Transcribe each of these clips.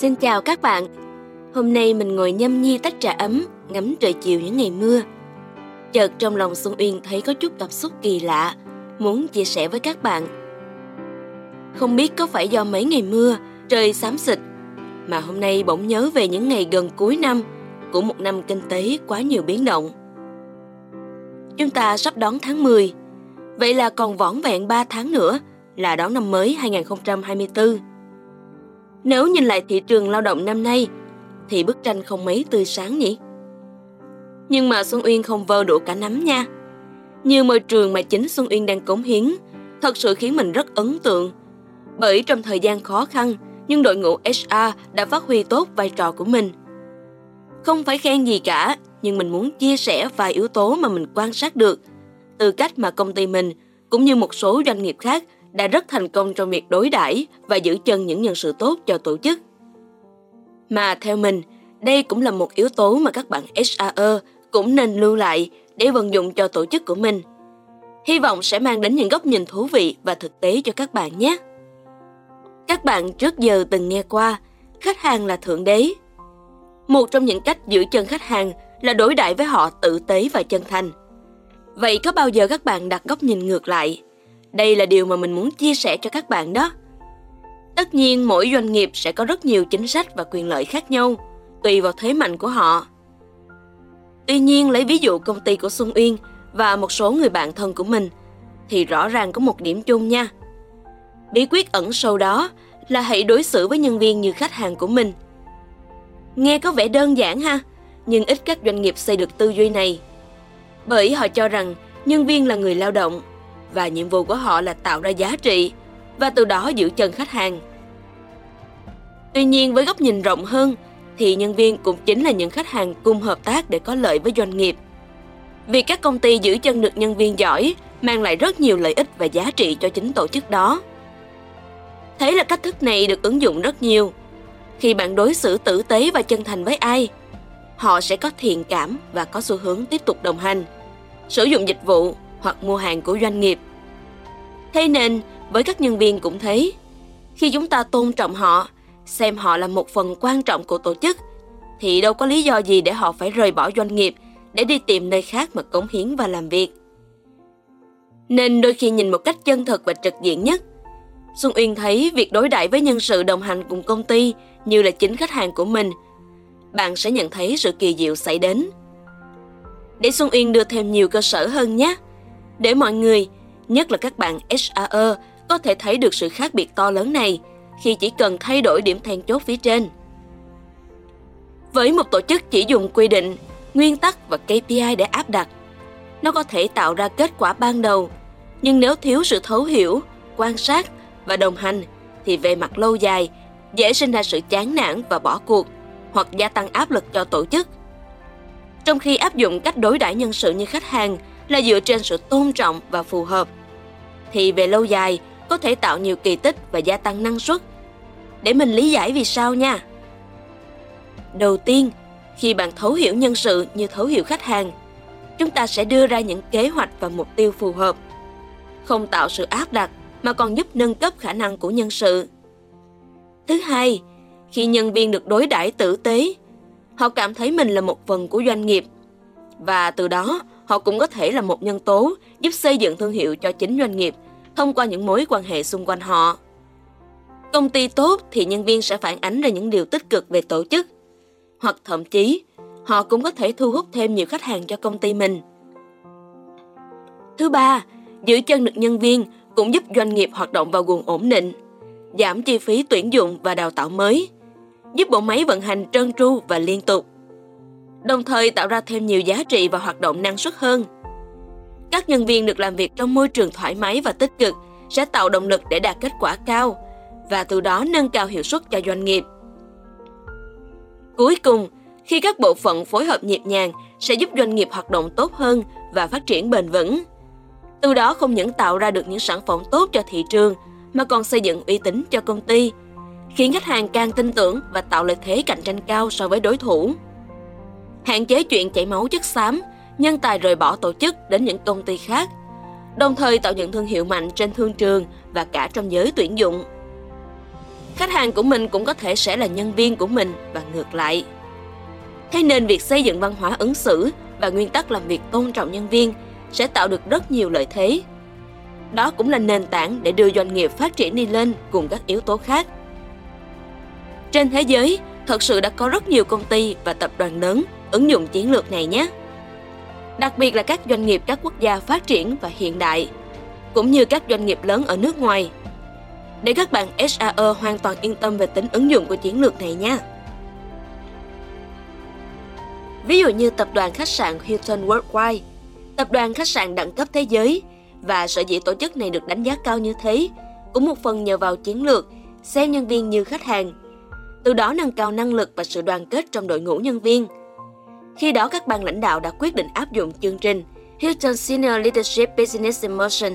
Xin chào các bạn. Hôm nay mình ngồi nhâm nhi tách trà ấm, ngắm trời chiều những ngày mưa. Chợt trong lòng Xuân Uyên thấy có chút cảm xúc kỳ lạ, muốn chia sẻ với các bạn. Không biết có phải do mấy ngày mưa, trời xám xịt, mà hôm nay bỗng nhớ về những ngày gần cuối năm của một năm kinh tế quá nhiều biến động. Chúng ta sắp đón tháng 10, vậy là còn vỏn vẹn 3 tháng nữa là đón năm mới 2024. Nếu nhìn lại thị trường lao động năm nay, thì bức tranh không mấy tươi sáng nhỉ? Nhưng mà Xuân Uyên không vơ đủ cả nắm nha. Như môi trường mà chính Xuân Uyên đang cống hiến thật sự khiến mình rất ấn tượng. Bởi trong thời gian khó khăn, nhưng đội ngũ HR đã phát huy tốt vai trò của mình. Không phải khen gì cả, nhưng mình muốn chia sẻ vài yếu tố mà mình quan sát được từ cách mà công ty mình cũng như một số doanh nghiệp khác đã rất thành công trong việc đối đãi và giữ chân những nhân sự tốt cho tổ chức. Mà theo mình, đây cũng là một yếu tố mà các bạn S.A.O cũng nên lưu lại để vận dụng cho tổ chức của mình. Hy vọng sẽ mang đến những góc nhìn thú vị và thực tế cho các bạn nhé. Các bạn trước giờ từng nghe qua, khách hàng là thượng đế. Một trong những cách giữ chân khách hàng là đối đãi với họ tử tế và chân thành. Vậy có bao giờ các bạn đặt góc nhìn ngược lại? Đây là điều mà mình muốn chia sẻ cho các bạn đó. Tất nhiên mỗi doanh nghiệp sẽ có rất nhiều chính sách và quyền lợi khác nhau, tùy vào thế mạnh của họ. Tuy nhiên lấy ví dụ công ty của Xuân Uyên và một số người bạn thân của mình, thì rõ ràng có một điểm chung nha. Bí quyết ẩn sâu đó là hãy đối xử với nhân viên như khách hàng của mình. Nghe có vẻ đơn giản ha, nhưng ít các doanh nghiệp xây được tư duy này. Bởi họ cho rằng nhân viên là người lao động và nhiệm vụ của họ là tạo ra giá trị và từ đó giữ chân khách hàng. Tuy nhiên với góc nhìn rộng hơn thì nhân viên cũng chính là những khách hàng cùng hợp tác để có lợi với doanh nghiệp. Việc các công ty giữ chân được nhân viên giỏi mang lại rất nhiều lợi ích và giá trị cho chính tổ chức đó. Thế là cách thức này được ứng dụng rất nhiều. Khi bạn đối xử tử tế và chân thành với ai, họ sẽ có thiện cảm và có xu hướng tiếp tục đồng hành, sử dụng dịch vụ hoặc mua hàng của doanh nghiệp. Thế nên, với các nhân viên cũng thế, khi chúng ta tôn trọng họ, xem họ là một phần quan trọng của tổ chức, thì đâu có lý do gì để họ phải rời bỏ doanh nghiệp để đi tìm nơi khác mà cống hiến và làm việc. Nên đôi khi nhìn một cách chân thật và trực diện nhất, Xuân Uyên thấy việc đối đãi với nhân sự đồng hành cùng công ty như là chính khách hàng của mình, bạn sẽ nhận thấy sự kỳ diệu xảy đến. Để Xuân Uyên đưa thêm nhiều cơ sở hơn nhé, để mọi người, nhất là các bạn S.A.O có thể thấy được sự khác biệt to lớn này khi chỉ cần thay đổi điểm then chốt phía trên. Với một tổ chức chỉ dùng quy định, nguyên tắc và KPI để áp đặt, nó có thể tạo ra kết quả ban đầu, nhưng nếu thiếu sự thấu hiểu, quan sát và đồng hành thì về mặt lâu dài dễ sinh ra sự chán nản và bỏ cuộc hoặc gia tăng áp lực cho tổ chức. Trong khi áp dụng cách đối đãi nhân sự như khách hàng là dựa trên sự tôn trọng và phù hợp, thì về lâu dài có thể tạo nhiều kỳ tích và gia tăng năng suất. Để mình lý giải vì sao nha. Đầu tiên, khi bạn thấu hiểu nhân sự như thấu hiểu khách hàng, chúng ta sẽ đưa ra những kế hoạch và mục tiêu phù hợp, không tạo sự áp đặt mà còn giúp nâng cấp khả năng của nhân sự. Thứ hai, khi nhân viên được đối đãi tử tế, họ cảm thấy mình là một phần của doanh nghiệp và từ đó họ cũng có thể là một nhân tố giúp xây dựng thương hiệu cho chính doanh nghiệp thông qua những mối quan hệ xung quanh họ. Công ty tốt thì nhân viên sẽ phản ánh ra những điều tích cực về tổ chức, hoặc thậm chí họ cũng có thể thu hút thêm nhiều khách hàng cho công ty mình. Thứ ba, giữ chân được nhân viên cũng giúp doanh nghiệp hoạt động vào guồng ổn định, giảm chi phí tuyển dụng và đào tạo mới, giúp bộ máy vận hành trơn tru và liên tục, đồng thời tạo ra thêm nhiều giá trị và hoạt động năng suất hơn. Các nhân viên được làm việc trong môi trường thoải mái và tích cực sẽ tạo động lực để đạt kết quả cao và từ đó nâng cao hiệu suất cho doanh nghiệp. Cuối cùng, khi các bộ phận phối hợp nhịp nhàng sẽ giúp doanh nghiệp hoạt động tốt hơn và phát triển bền vững. Từ đó không những tạo ra được những sản phẩm tốt cho thị trường mà còn xây dựng uy tín cho công ty, khiến khách hàng càng tin tưởng và tạo lợi thế cạnh tranh cao so với đối thủ. Hạn chế chuyện chảy máu chất xám, nhân tài rời bỏ tổ chức đến những công ty khác, đồng thời tạo những thương hiệu mạnh trên thương trường và cả trong giới tuyển dụng. Khách hàng của mình cũng có thể sẽ là nhân viên của mình và ngược lại. Thế nên việc xây dựng văn hóa ứng xử và nguyên tắc làm việc tôn trọng nhân viên sẽ tạo được rất nhiều lợi thế. Đó cũng là nền tảng để đưa doanh nghiệp phát triển đi lên cùng các yếu tố khác. Trên thế giới, thật sự đã có rất nhiều công ty và tập đoàn lớn ứng dụng chiến lược này nhé. Đặc biệt là các doanh nghiệp các quốc gia phát triển và hiện đại, cũng như các doanh nghiệp lớn ở nước ngoài. Để các bạn S.A.O hoàn toàn yên tâm về tính ứng dụng của chiến lược này nha. Ví dụ như tập đoàn khách sạn Hilton Worldwide, tập đoàn khách sạn đẳng cấp thế giới, và sở dĩ tổ chức này được đánh giá cao như thế cũng một phần nhờ vào chiến lược xem nhân viên như khách hàng, từ đó nâng cao năng lực và sự đoàn kết trong đội ngũ nhân viên. Khi đó các ban lãnh đạo đã quyết định áp dụng chương trình Hilton Senior Leadership Business Immersion.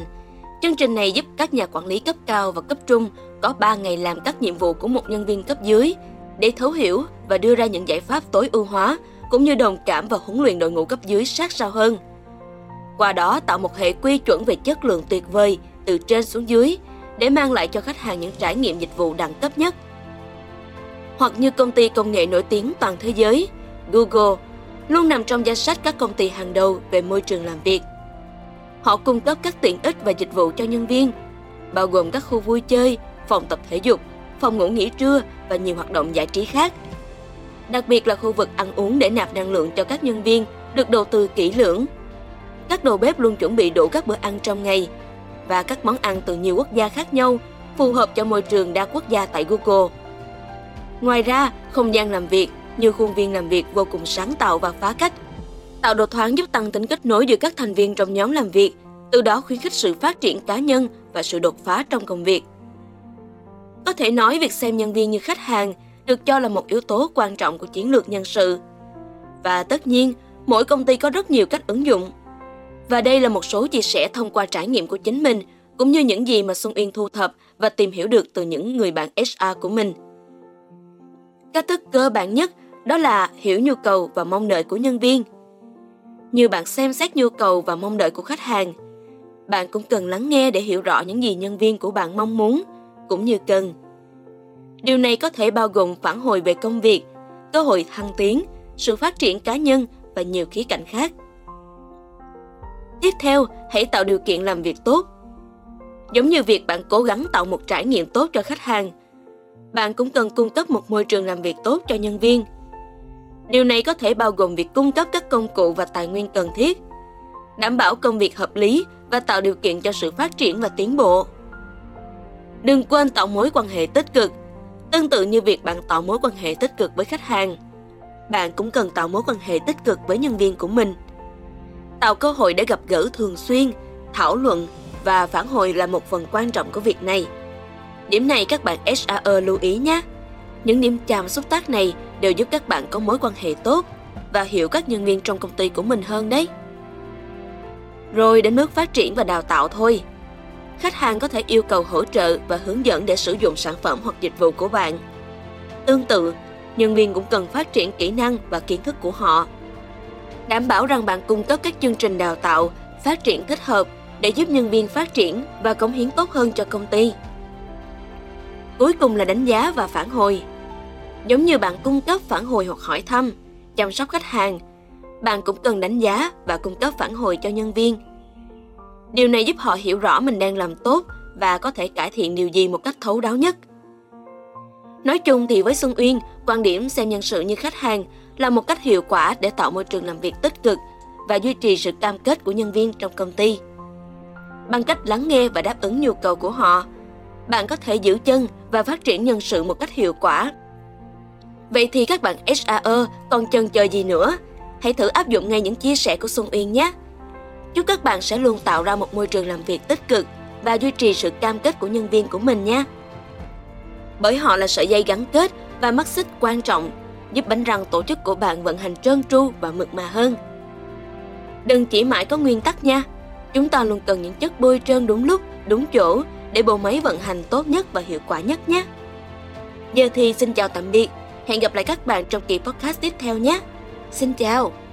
Chương trình này giúp các nhà quản lý cấp cao và cấp trung có 3 ngày làm các nhiệm vụ của một nhân viên cấp dưới để thấu hiểu và đưa ra những giải pháp tối ưu hóa, cũng như đồng cảm và huấn luyện đội ngũ cấp dưới sát sao hơn. Qua đó tạo một hệ quy chuẩn về chất lượng tuyệt vời từ trên xuống dưới để mang lại cho khách hàng những trải nghiệm dịch vụ đẳng cấp nhất. Hoặc như công ty công nghệ nổi tiếng toàn thế giới, Google, luôn nằm trong danh sách các công ty hàng đầu về môi trường làm việc. Họ cung cấp các tiện ích và dịch vụ cho nhân viên, bao gồm các khu vui chơi, phòng tập thể dục, phòng ngủ nghỉ trưa và nhiều hoạt động giải trí khác. Đặc biệt là khu vực ăn uống để nạp năng lượng cho các nhân viên được đầu tư kỹ lưỡng. Các đầu bếp luôn chuẩn bị đủ các bữa ăn trong ngày và các món ăn từ nhiều quốc gia khác nhau, phù hợp cho môi trường đa quốc gia tại Google. Ngoài ra, không gian làm việc như khuôn viên làm việc vô cùng sáng tạo và phá cách, tạo độ thoáng giúp tăng tính kết nối giữa các thành viên trong nhóm làm việc, từ đó khuyến khích sự phát triển cá nhân và sự đột phá trong công việc. Có thể nói việc xem nhân viên như khách hàng được cho là một yếu tố quan trọng của chiến lược nhân sự. Và tất nhiên, mỗi công ty có rất nhiều cách ứng dụng. Và đây là một số chia sẻ thông qua trải nghiệm của chính mình, cũng như những gì mà Xuân Uyên thu thập và tìm hiểu được từ những người bạn HR của mình. Cách thức cơ bản nhất đó là hiểu nhu cầu và mong đợi của nhân viên. Như bạn xem xét nhu cầu và mong đợi của khách hàng, bạn cũng cần lắng nghe để hiểu rõ những gì nhân viên của bạn mong muốn, cũng như cần. Điều này có thể bao gồm phản hồi về công việc, cơ hội thăng tiến, sự phát triển cá nhân và nhiều khía cạnh khác. Tiếp theo, hãy tạo điều kiện làm việc tốt. Giống như việc bạn cố gắng tạo một trải nghiệm tốt cho khách hàng, bạn cũng cần cung cấp một môi trường làm việc tốt cho nhân viên. Điều này có thể bao gồm việc cung cấp các công cụ và tài nguyên cần thiết, đảm bảo công việc hợp lý và tạo điều kiện cho sự phát triển và tiến bộ. Đừng quên tạo mối quan hệ tích cực. Tương tự như việc bạn tạo mối quan hệ tích cực với khách hàng, bạn cũng cần tạo mối quan hệ tích cực với nhân viên của mình. Tạo cơ hội để gặp gỡ thường xuyên, thảo luận và phản hồi là một phần quan trọng của việc này. Điểm này các bạn S.A.O lưu ý nhé. Những điểm chạm xúc tác này đều giúp các bạn có mối quan hệ tốt và hiểu các nhân viên trong công ty của mình hơn đấy. Rồi đến mức phát triển và đào tạo thôi. Khách hàng có thể yêu cầu hỗ trợ và hướng dẫn để sử dụng sản phẩm hoặc dịch vụ của bạn. Tương tự, nhân viên cũng cần phát triển kỹ năng và kiến thức của họ. Đảm bảo rằng bạn cung cấp các chương trình đào tạo, phát triển thích hợp để giúp nhân viên phát triển và cống hiến tốt hơn cho công ty. Cuối cùng là đánh giá và phản hồi. Giống như bạn cung cấp phản hồi hoặc hỏi thăm, chăm sóc khách hàng, bạn cũng cần đánh giá và cung cấp phản hồi cho nhân viên. Điều này giúp họ hiểu rõ mình đang làm tốt và có thể cải thiện điều gì một cách thấu đáo nhất. Nói chung thì với Xuân Uyên, quan điểm xem nhân sự như khách hàng là một cách hiệu quả để tạo môi trường làm việc tích cực và duy trì sự cam kết của nhân viên trong công ty. Bằng cách lắng nghe và đáp ứng nhu cầu của họ, bạn có thể giữ chân và phát triển nhân sự một cách hiệu quả. Vậy thì các bạn S.A.O còn chần chờ gì nữa? Hãy thử áp dụng ngay những chia sẻ của Xuân Uyên nhé! Chúc các bạn sẽ luôn tạo ra một môi trường làm việc tích cực và duy trì sự cam kết của nhân viên của mình nha. Bởi họ là sợi dây gắn kết và mắt xích quan trọng, giúp bánh răng tổ chức của bạn vận hành trơn tru và mượt mà hơn. Đừng chỉ mãi có nguyên tắc nha. Chúng ta luôn cần những chất bôi trơn đúng lúc, đúng chỗ để bộ máy vận hành tốt nhất và hiệu quả nhất nhé. Giờ thì xin chào tạm biệt. Hẹn gặp lại các bạn trong kỳ podcast tiếp theo nhé. Xin chào.